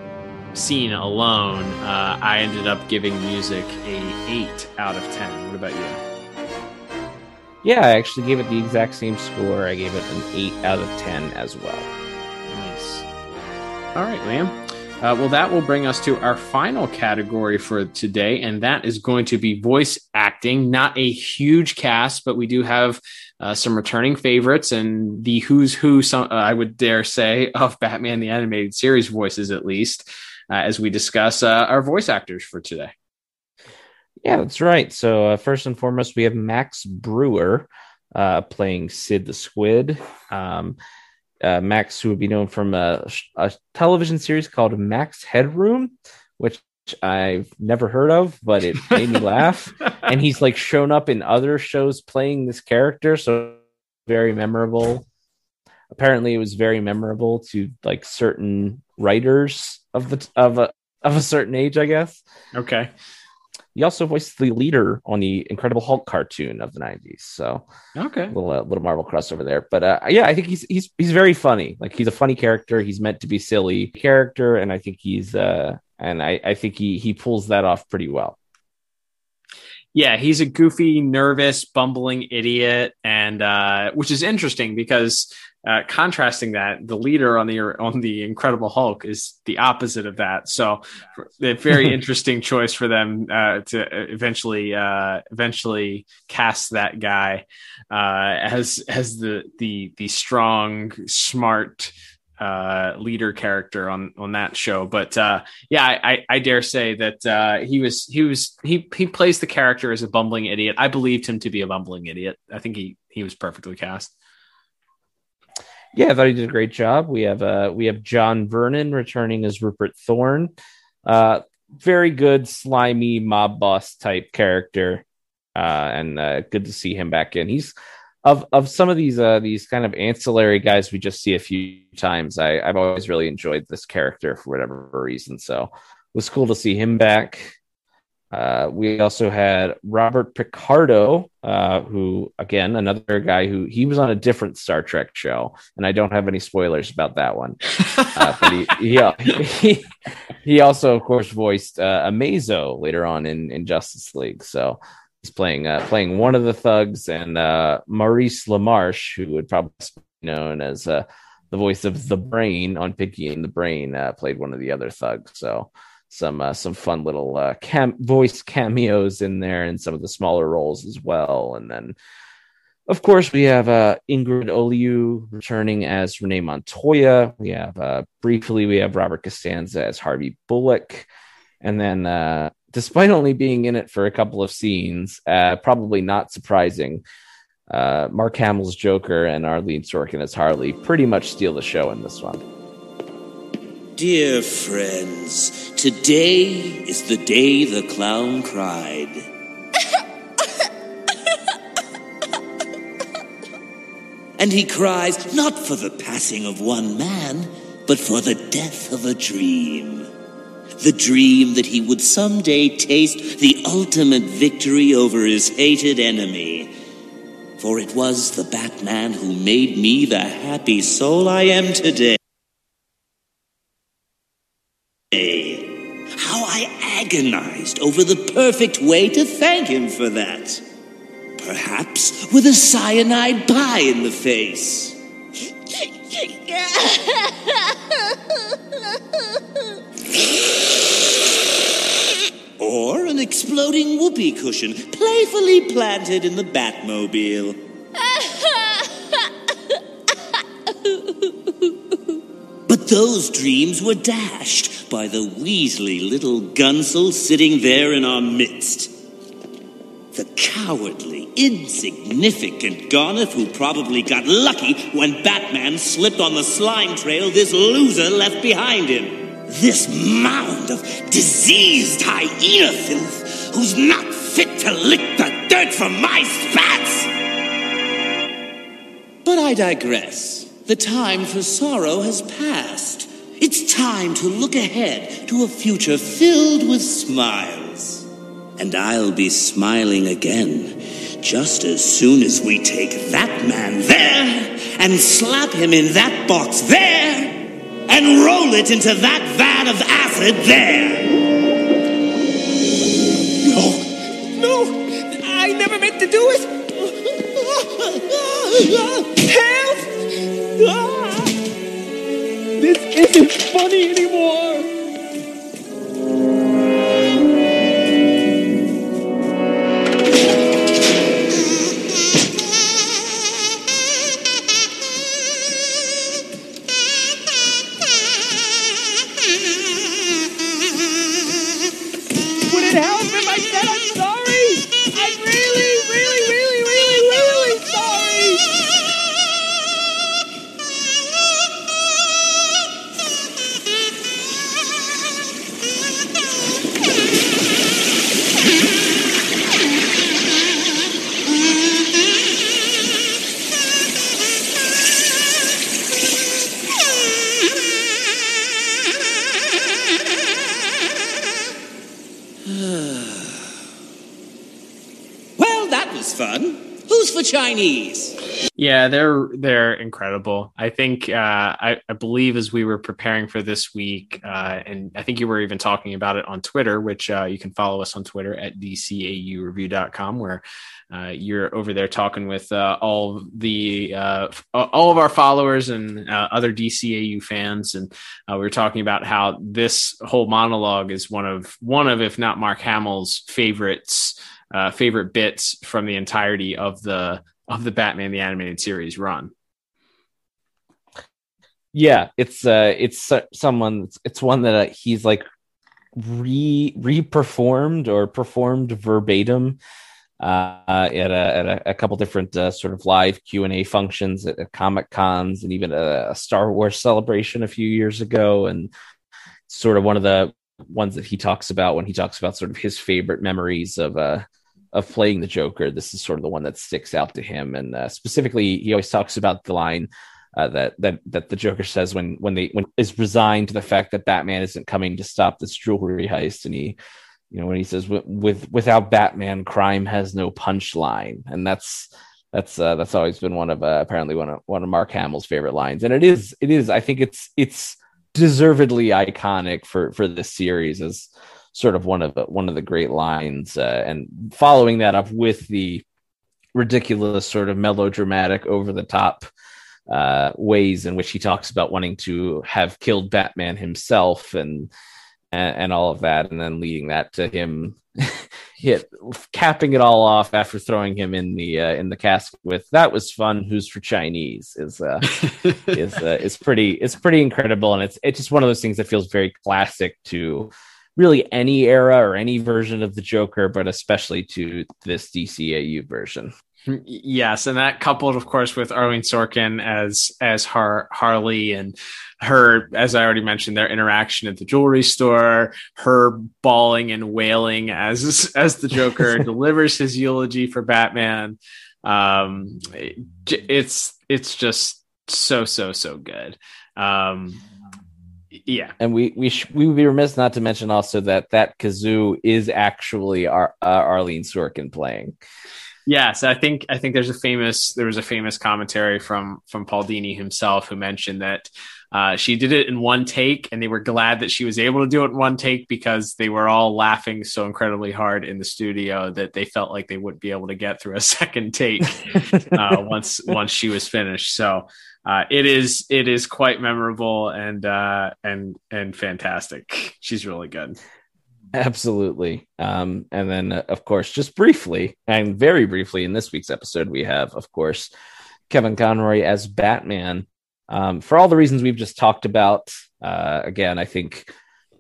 scene alone, uh, I ended up giving music a eight out of ten. What about you? Yeah, I actually gave it the exact same score. I gave it an eight out of ten as well. Nice. All right, Liam. Uh, well, that will bring us to our final category for today, and that is going to be voice acting. Not a huge cast, but we do have uh, some returning favorites and the who's who, some, uh, I would dare say, of Batman: The Animated Series voices, at least, uh, as we discuss uh, our voice actors for today. Yeah, that's right. So uh, first and foremost, we have Max Brewer uh, playing Sid the Squid. Um, uh, Max, who would be known from a, a television series called Max Headroom, which I've never heard of, but it made me laugh. And he's like shown up in other shows playing this character. So very memorable. Apparently, it was very memorable to like certain writers of the of a of a certain age, I guess. Okay. He also voiced the leader on the Incredible Hulk cartoon of the nineties. So okay, a little, uh, little Marvel crossover there. But uh, yeah, I think he's he's he's very funny. Like he's a funny character. He's meant to be silly character, and I think he's uh, and I, I think he he pulls that off pretty well. Yeah, he's a goofy, nervous, bumbling idiot, and uh, which is interesting because uh, contrasting that, the leader on the on the Incredible Hulk is the opposite of that. So, a very interesting choice for them uh, to eventually uh, eventually cast that guy uh, as as the the the strong, smart uh, leader character on, on that show. But, uh, yeah, I, I dare say that, uh, he was, he was, he, he plays the character as a bumbling idiot. I believed him to be a bumbling idiot. I think he, he was perfectly cast. Yeah. I thought he did a great job. We have, uh, we have John Vernon returning as Rupert Thorne, uh, very good, slimy mob boss type character. Uh, and, uh, good to see him back in. He's, Of of some of these uh, these kind of ancillary guys we just see a few times, I, I've always really enjoyed this character for whatever reason. So it was cool to see him back. Uh, we also had Robert Picardo, uh, who, again, another guy who he was on a different Star Trek show. And I don't have any spoilers about that one. uh, but he, he, he, he also, of course, voiced uh, Amazo later on in, in Justice League. So he's playing uh, playing one of the thugs, and uh, Maurice LaMarche, who would probably be known as uh, the voice of the Brain on Pinky and the Brain, uh, played one of the other thugs. So some uh, some fun little uh, cam- voice cameos in there, and some of the smaller roles as well. And then, of course, we have uh, Ingrid Oliu returning as Renee Montoya. We have uh, briefly we have Robert Costanza as Harvey Bullock, and then. Uh, Despite only being in it for a couple of scenes, uh, probably not surprising, uh, Mark Hamill's Joker and Arleen Sorkin as Harley pretty much steal the show in this one. Dear friends, today is the day the clown cried. And he cries not for the passing of one man, but for the death of a dream. The dream that he would someday taste the ultimate victory over his hated enemy. For it was the Batman who made me the happy soul I am today. How I agonized over the perfect way to thank him for that. Perhaps with a cyanide pie in the face. Or an exploding whoopee cushion playfully planted in the Batmobile. But those dreams were dashed by the weaselly little gunsel sitting there in our midst. The cowardly, insignificant Garniff who probably got lucky when Batman slipped on the slime trail this loser left behind him. This mound of diseased hyena filth who's not fit to lick the dirt from my spats. But I digress. The time for sorrow has passed. It's time to look ahead to a future filled with smiles. And I'll be smiling again just as soon as we take that man there and slap him in that box there. And roll it into that vat of acid there. No, no, I never meant to do it. Help! Ah, this isn't funny anymore. Help him! I said I'm sorry! that was fun. Who's for Chinese? Yeah, they're they're incredible. I think uh, I, I believe as we were preparing for this week, uh, and I think you were even talking about it on Twitter, which uh, you can follow us on Twitter at D C A U review dot com, where uh, you're over there talking with uh, all the uh, all of our followers and uh, other D C A U fans, and uh, we were talking about how this whole monologue is one of one of, if not Mark Hamill's favorites. Uh, favorite bits from the entirety of the of the Batman the Animated Series run. Yeah, it's uh, it's uh, someone it's one that uh, he's like re reperformed or performed verbatim uh, at a, at a, a couple different uh, sort of live Q and A functions at, at Comic Cons and even a, a Star Wars celebration a few years ago, and sort of one of the ones that he talks about when he talks about sort of his favorite memories of uh, of playing the Joker. This is sort of the one that sticks out to him. And uh, specifically, he always talks about the line uh, that, that, that the Joker says when, when they, when is resigned to the fact that Batman isn't coming to stop this jewelry heist. And he, you know, when he says with, without Batman, crime has no punchline. And that's, that's, uh, that's always been one of, uh, apparently one of, one of Mark Hamill's favorite lines. And it is, it is, I think it's, it's deservedly iconic for, for this series as, sort of one of the, one of the great lines, uh, and following that up with the ridiculous sort of melodramatic over the top uh, ways in which he talks about wanting to have killed Batman himself and, and, and all of that. And then leading that to him hit capping it all off after throwing him in the, uh, in the cask with, that was fun. Who's for Chinese is, uh, is, uh, is pretty, it's pretty incredible. And it's, it's just one of those things that feels very classic to, really any era or any version of the Joker, but especially to this D C A U version. Yes, and that coupled, of course, with Arleen Sorkin as as her Harley and her, as I already mentioned, their interaction at the jewelry store, her bawling and wailing as as the Joker delivers his eulogy for Batman. Um, it's it's just so so so good. Um, Yeah, and we we sh- we would be remiss not to mention also that that kazoo is actually our uh, Arleen Sorkin playing. Yes, I think I think there's a famous there was a famous commentary from from Paul Dini himself who mentioned that uh, she did it in one take, and they were glad that she was able to do it in one take because they were all laughing so incredibly hard in the studio that they felt like they wouldn't be able to get through a second take uh, once once she was finished. So. Uh, it is it is quite memorable and uh, and and fantastic. She's really good. Absolutely. Um, and then, uh, of course, just briefly and very briefly in this week's episode, we have, of course, Kevin Conroy as Batman. Um, for all the reasons we've just talked about, uh, again, I think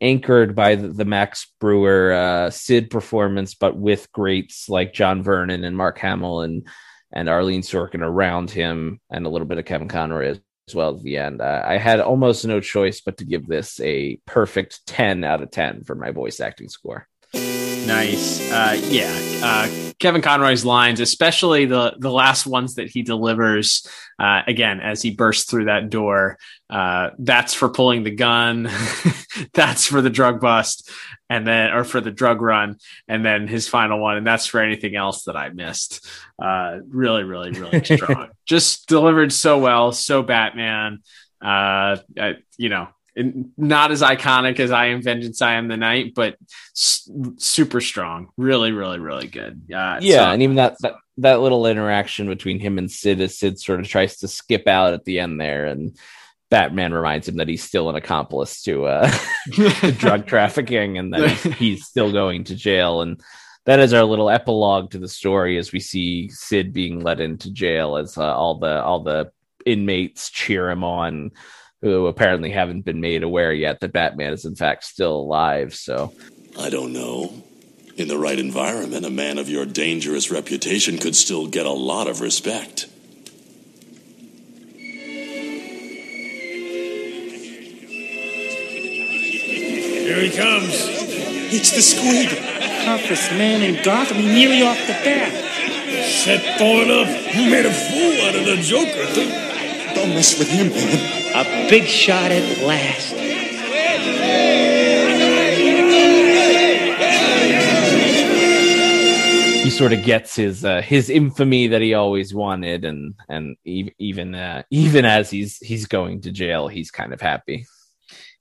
anchored by the, the Max Brewer uh, Sid performance, but with greats like John Vernon and Mark Hamill and and Arleen Sorkin around him, and a little bit of Kevin Conroy as well at the end. Uh, I had almost no choice but to give this a perfect ten out of ten for my voice acting score. Nice. Uh, yeah. Uh, Kevin Conroy's lines, especially the, the last ones that he delivers, uh, again, as he bursts through that door, uh, that's for pulling the gun. That's for the drug bust and then, or for the drug run. And then his final one. And that's for anything else that I missed. Uh, really, really, really strong, just delivered so well. So Batman, uh, I, you know, not as iconic as I Am Vengeance, I Am the Night, but s- super strong. Really, really, really good. Uh, yeah, so- and even that, that that little interaction between him and Sid as Sid sort of tries to skip out at the end there, and Batman reminds him that he's still an accomplice to, uh, to drug trafficking and that he's still going to jail. And that is our little epilogue to the story as we see Sid being led into jail as uh, all the all the inmates cheer him on, who apparently haven't been made aware yet that Batman is in fact still alive. So I don't know. In the right environment, a man of your dangerous reputation could still get a lot of respect. Here he comes. It's the Squid. Toughest man in Gotham. He nearly off the bat. Set Thorne up. You made a fool out of the Joker. Don't, don't mess with him, man. A big shot at last. You he sort of gets his uh, his infamy that he always wanted, and and even uh, even as he's he's going to jail, he's kind of happy.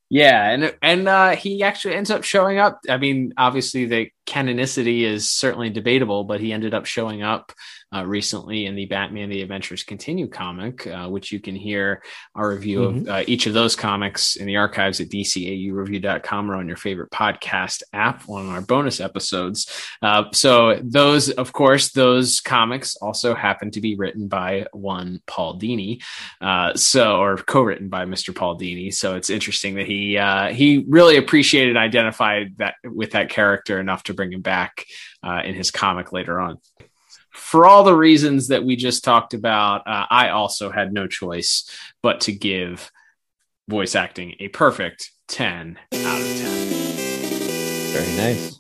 Yeah, and and uh, he actually ends up showing up. I mean, obviously the canonicity is certainly debatable, but he ended up showing up uh, recently in the Batman: The Adventures Continue comic, uh, which you can hear our review mm-hmm. of uh, each of those comics in the archives at D C A U review dot com or on your favorite podcast app, on our bonus episodes. Uh, so those, of course, those comics also happen to be written by one Paul Dini, uh, so or co-written by Mister Paul Dini. So it's interesting that he. He, uh, he really appreciated and identified that with that character enough to bring him back uh, in his comic later on. For all the reasons that we just talked about, uh, I also had no choice but to give voice acting a perfect ten out of ten. Very nice.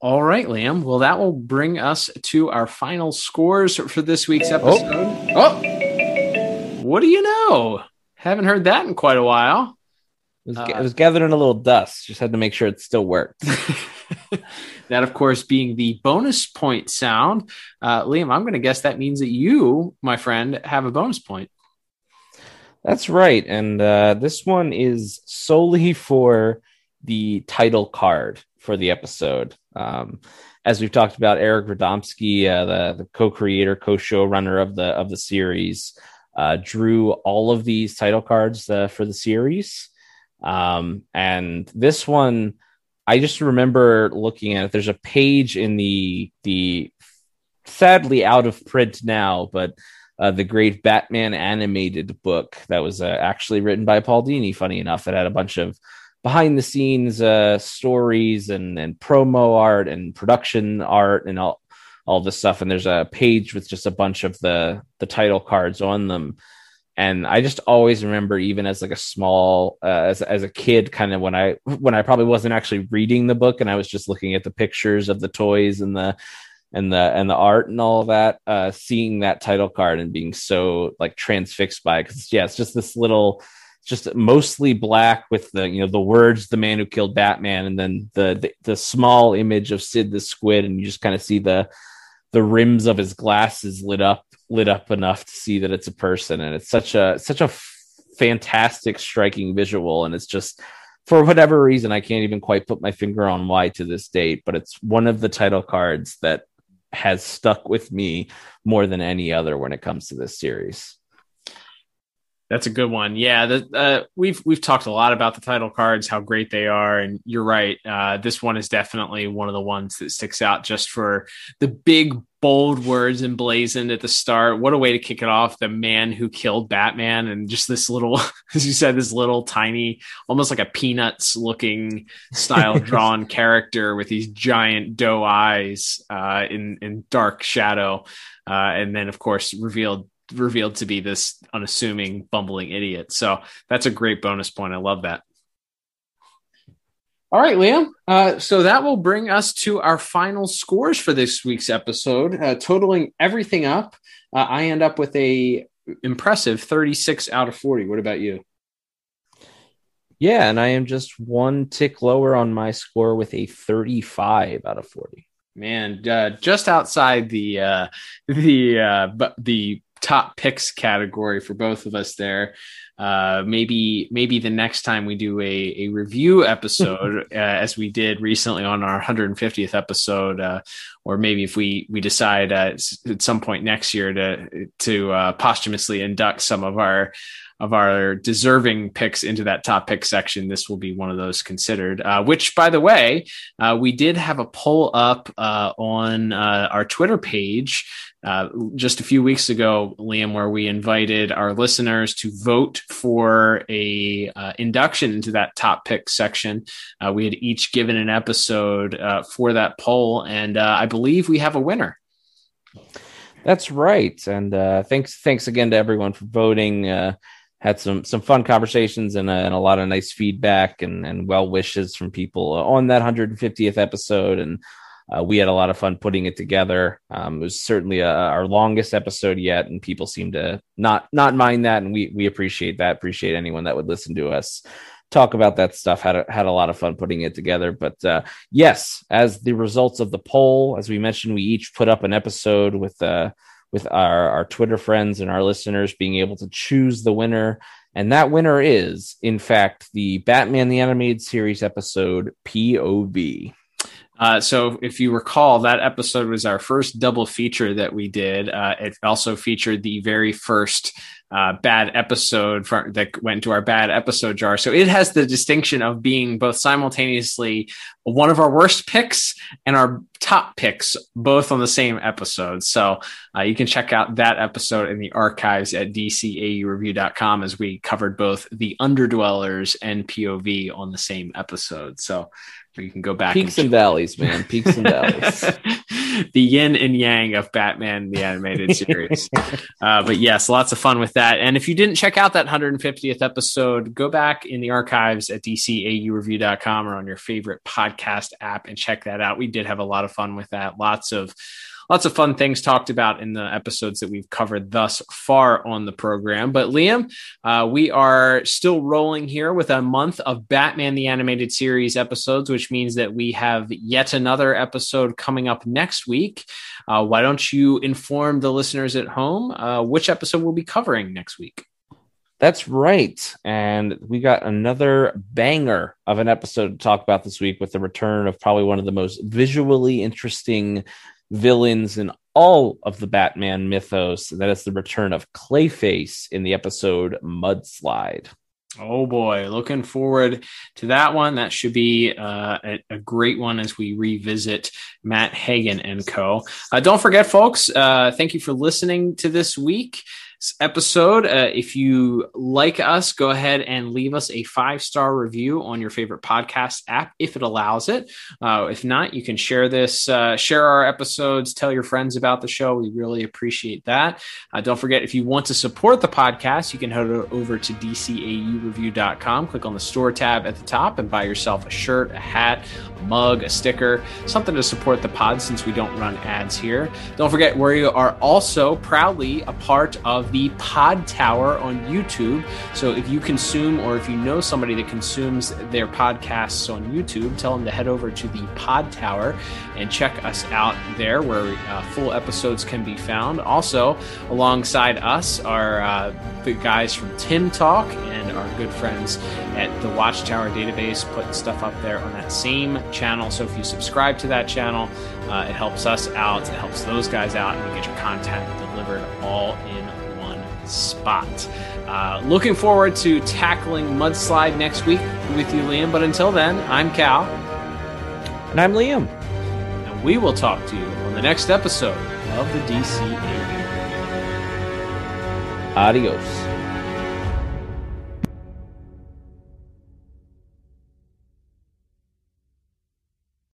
All right, Liam. Well, that will bring us to our final scores for this week's episode. Oh, oh. What do you know? Haven't heard that in quite a while. It was, uh, it was gathering a little dust. Just had to make sure it still worked. That, of course, being the bonus point sound. Uh, Liam, I'm going to guess that means that you, my friend, have a bonus point. That's right. And uh, this one is solely for the title card for the episode. Um, as we've talked about, Eric Radomski, uh, the, the co-creator, co-showrunner of the, of the series, uh, drew all of these title cards uh, for the series. Um, and this one, I just remember looking at it. There's a page in the, the sadly out of print now, but, uh, the great Batman animated book that was uh, actually written by Paul Dini. Funny enough, it had a bunch of behind the scenes, uh, stories and, and promo art and production art and all, all this stuff. And there's a page with just a bunch of the, the title cards on them. And I just always remember, even as like a small, uh, as as a kid, kind of when I when I probably wasn't actually reading the book, and I was just looking at the pictures of the toys and the and the and the art and all that, uh, seeing that title card and being so like transfixed by it. Because yeah, it's just this little, just mostly black with the you know the words "The Man Who Killed Batman" and then the the, the small image of Sid the Squid, and you just kind of see the the rims of his glasses lit up. lit up enough to see that it's a person. And it's such a such a fantastic, striking visual, and it's just, for whatever reason, I can't even quite put my finger on why to this date, but it's one of the title cards that has stuck with me more than any other when it comes to this series. That's a good one. Yeah, the, uh, we've we've talked a lot about the title cards, how great they are, and you're right. Uh, this one is definitely one of the ones that sticks out just for the big, bold words emblazoned at the start. What a way to kick it off! The Man Who Killed Batman, and just this little, as you said, this little tiny, almost like a Peanuts-looking style drawn character with these giant doe eyes uh, in in dark shadow, uh, and then of course revealed. revealed to be this unassuming, bumbling idiot. So that's a great bonus point. I love that. All right, Liam. Uh, so that will bring us to our final scores for this week's episode, uh, totaling everything up. Uh, I end up with a impressive thirty-six out of forty. What about you? Yeah. And I am just one tick lower on my score with a thirty-five out of forty, man. Uh, just outside the, uh, the, uh, but the, top picks category for both of us there. Uh, maybe maybe the next time we do a, a review episode, uh, as we did recently on our one hundred fiftieth episode, uh, or maybe if we we decide uh, at some point next year to to uh, posthumously induct some of our of our deserving picks into that top pick section, this will be one of those considered, uh, which, by the way, uh, we did have a poll up uh, on uh, our Twitter page uh, just a few weeks ago, Liam, where we invited our listeners to vote for a uh, induction into that top pick section. Uh, we had each given an episode uh, for that poll, and uh, I believe we have a winner. That's right. And uh, thanks, thanks again to everyone for voting. Uh, Had some some fun conversations and a, and a lot of nice feedback and, and well wishes from people on that one hundred fiftieth episode. And uh, we had a lot of fun putting it together. Um, it was certainly a, our longest episode yet, and people seem to not not mind that. And we we appreciate that. Appreciate anyone that would listen to us talk about that stuff. Had a, had a lot of fun putting it together. But uh, yes, as the results of the poll, as we mentioned, we each put up an episode with uh, with our, our Twitter friends and our listeners being able to choose the winner. And that winner is, in fact, the Batman: The Animated Series episode P O V. Uh, so if you recall, that episode was our first double feature that we did. Uh, it also featured the very first uh, bad episode for, that went into our bad episode jar. So it has the distinction of being both simultaneously one of our worst picks and our top picks, both on the same episode. So uh, you can check out that episode in the archives at D C A U review dot com, as we covered both the Underdwellers and P O V on the same episode. So you can go back. Peaks and, and valleys, man. Peaks and valleys. The yin and yang of Batman: The Animated Series. uh, but yes, lots of fun with that. And if you didn't check out that one hundred fiftieth episode, go back in the archives at D C A U review dot com or on your favorite podcast app and check that out. We did have a lot of fun with that. Lots of Lots of fun things talked about in the episodes that we've covered thus far on the program. But Liam, uh, we are still rolling here with a month of Batman: The Animated Series episodes, which means that we have yet another episode coming up next week. Uh, why don't you inform the listeners at home uh, which episode we'll be covering next week? That's right. And we got another banger of an episode to talk about this week, with the return of probably one of the most visually interesting villains in all of the Batman mythos. That is the return of Clayface in the episode Mudslide. Oh boy, looking forward to that one. That should be uh, a, a great one as we revisit Matt Hagen and co. Uh, don't forget, folks, uh, thank you for listening to this week. episode. Uh, if you like us, go ahead and leave us a five-star review on your favorite podcast app, if it allows it. Uh, if not, you can share this, uh, share our episodes, tell your friends about the show. We really appreciate that. Uh, don't forget, if you want to support the podcast, you can head over to D C A U review dot com, click on the store tab at the top, and buy yourself a shirt, a hat, a mug, a sticker, something to support the pod, since we don't run ads here. Don't forget, we are also proudly a part of the Podtower on YouTube. So if you consume, or if you know somebody that consumes their podcasts on YouTube, tell them to head over to the Podtower and check us out there, where uh, full episodes can be found. Also, alongside us are uh, the guys from Tim Talk and our good friends at the Watchtower Database, putting stuff up there on that same channel. So if you subscribe to that channel, uh, it helps us out, it helps those guys out, and you get your content delivered all in spot. Uh, looking forward to tackling Mudslide next week with you, Liam. But until then, I'm Cal. And I'm Liam. And we will talk to you on the next episode of the D C A U. Adios.